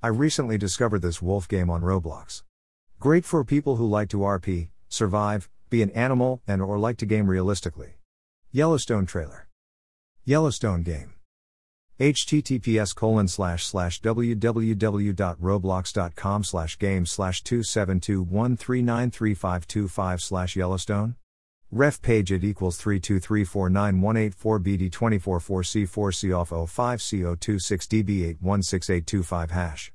I recently discovered this wolf game on Roblox. Great for people who like to RP, survive, be an animal, and or like to game realistically. Yellowstone trailer. Yellowstone game. https://www.roblox.com/game/27213935255/Yellowstone. Ref page it equals 3234918 4BD244C4COF05CO26DB816825#.